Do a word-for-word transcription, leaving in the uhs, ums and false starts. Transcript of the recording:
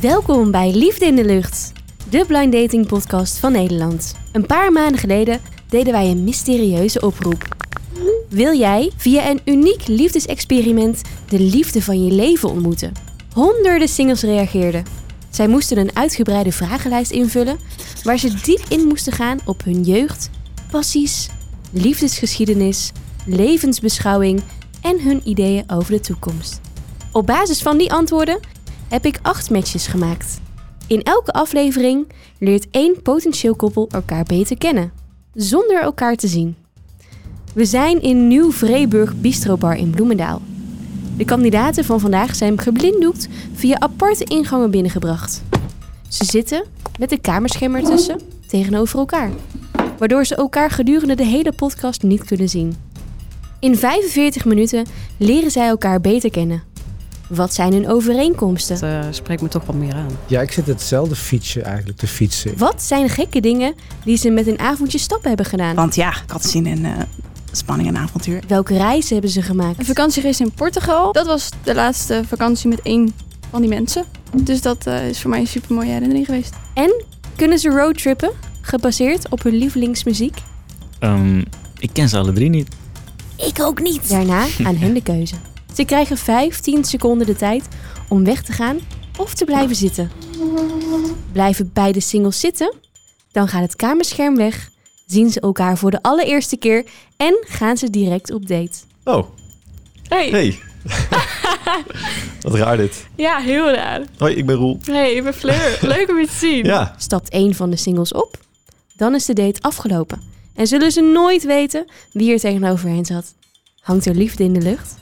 Welkom bij Liefde in de Lucht, de blind dating podcast van Nederland. Een paar maanden geleden deden wij een mysterieuze oproep. Wil jij via een uniek liefdesexperiment de liefde van je leven ontmoeten? Honderden singles reageerden. Zij moesten een uitgebreide vragenlijst invullen waar ze diep in moesten gaan op hun jeugd, passies, liefdesgeschiedenis, levensbeschouwing en hun ideeën over de toekomst. Op basis van die antwoorden heb ik acht matches gemaakt. In elke aflevering leert één potentieel koppel elkaar beter kennen, zonder elkaar te zien. We zijn in Nieuw-Vreeburg Bistrobar in Bloemendaal. De kandidaten van vandaag zijn geblinddoekt via aparte ingangen binnengebracht. Ze zitten, met de kamerscherm ertussen, tegenover elkaar, waardoor ze elkaar gedurende de hele podcast niet kunnen zien. In vijfenveertig minuten leren zij elkaar beter kennen. Wat zijn hun overeenkomsten? Dat uh, spreekt me toch wat meer aan. Ja, ik zit hetzelfde fietsje eigenlijk te fietsen. Wat zijn gekke dingen die ze met een avondje stappen hebben gedaan? Want ja, ik had zin in uh, spanning en avontuur. Welke reizen hebben ze gemaakt? Een vakantiereis in Portugal. Dat was de laatste vakantie met één van die mensen. Dus dat uh, is voor mij een supermooie herinnering geweest. En kunnen ze roadtrippen, gebaseerd op hun lievelingsmuziek? Um, ik ken ze alle drie niet. Ik ook niet. Daarna aan hen de keuze. Ze krijgen vijftien seconden de tijd om weg te gaan of te blijven zitten. Blijven beide singles zitten? Dan gaat het kamerscherm weg, zien ze elkaar voor de allereerste keer en gaan ze direct op date. Oh. Hey. Hey. Wat raar dit. Ja, heel raar. Hoi, ik ben Roel. Hey, ik ben Fleur. Leuk om je te zien. Ja. Stapt één van de singles op, dan is de date afgelopen. En zullen ze nooit weten wie er tegenover hen zat. Hangt er liefde in de lucht?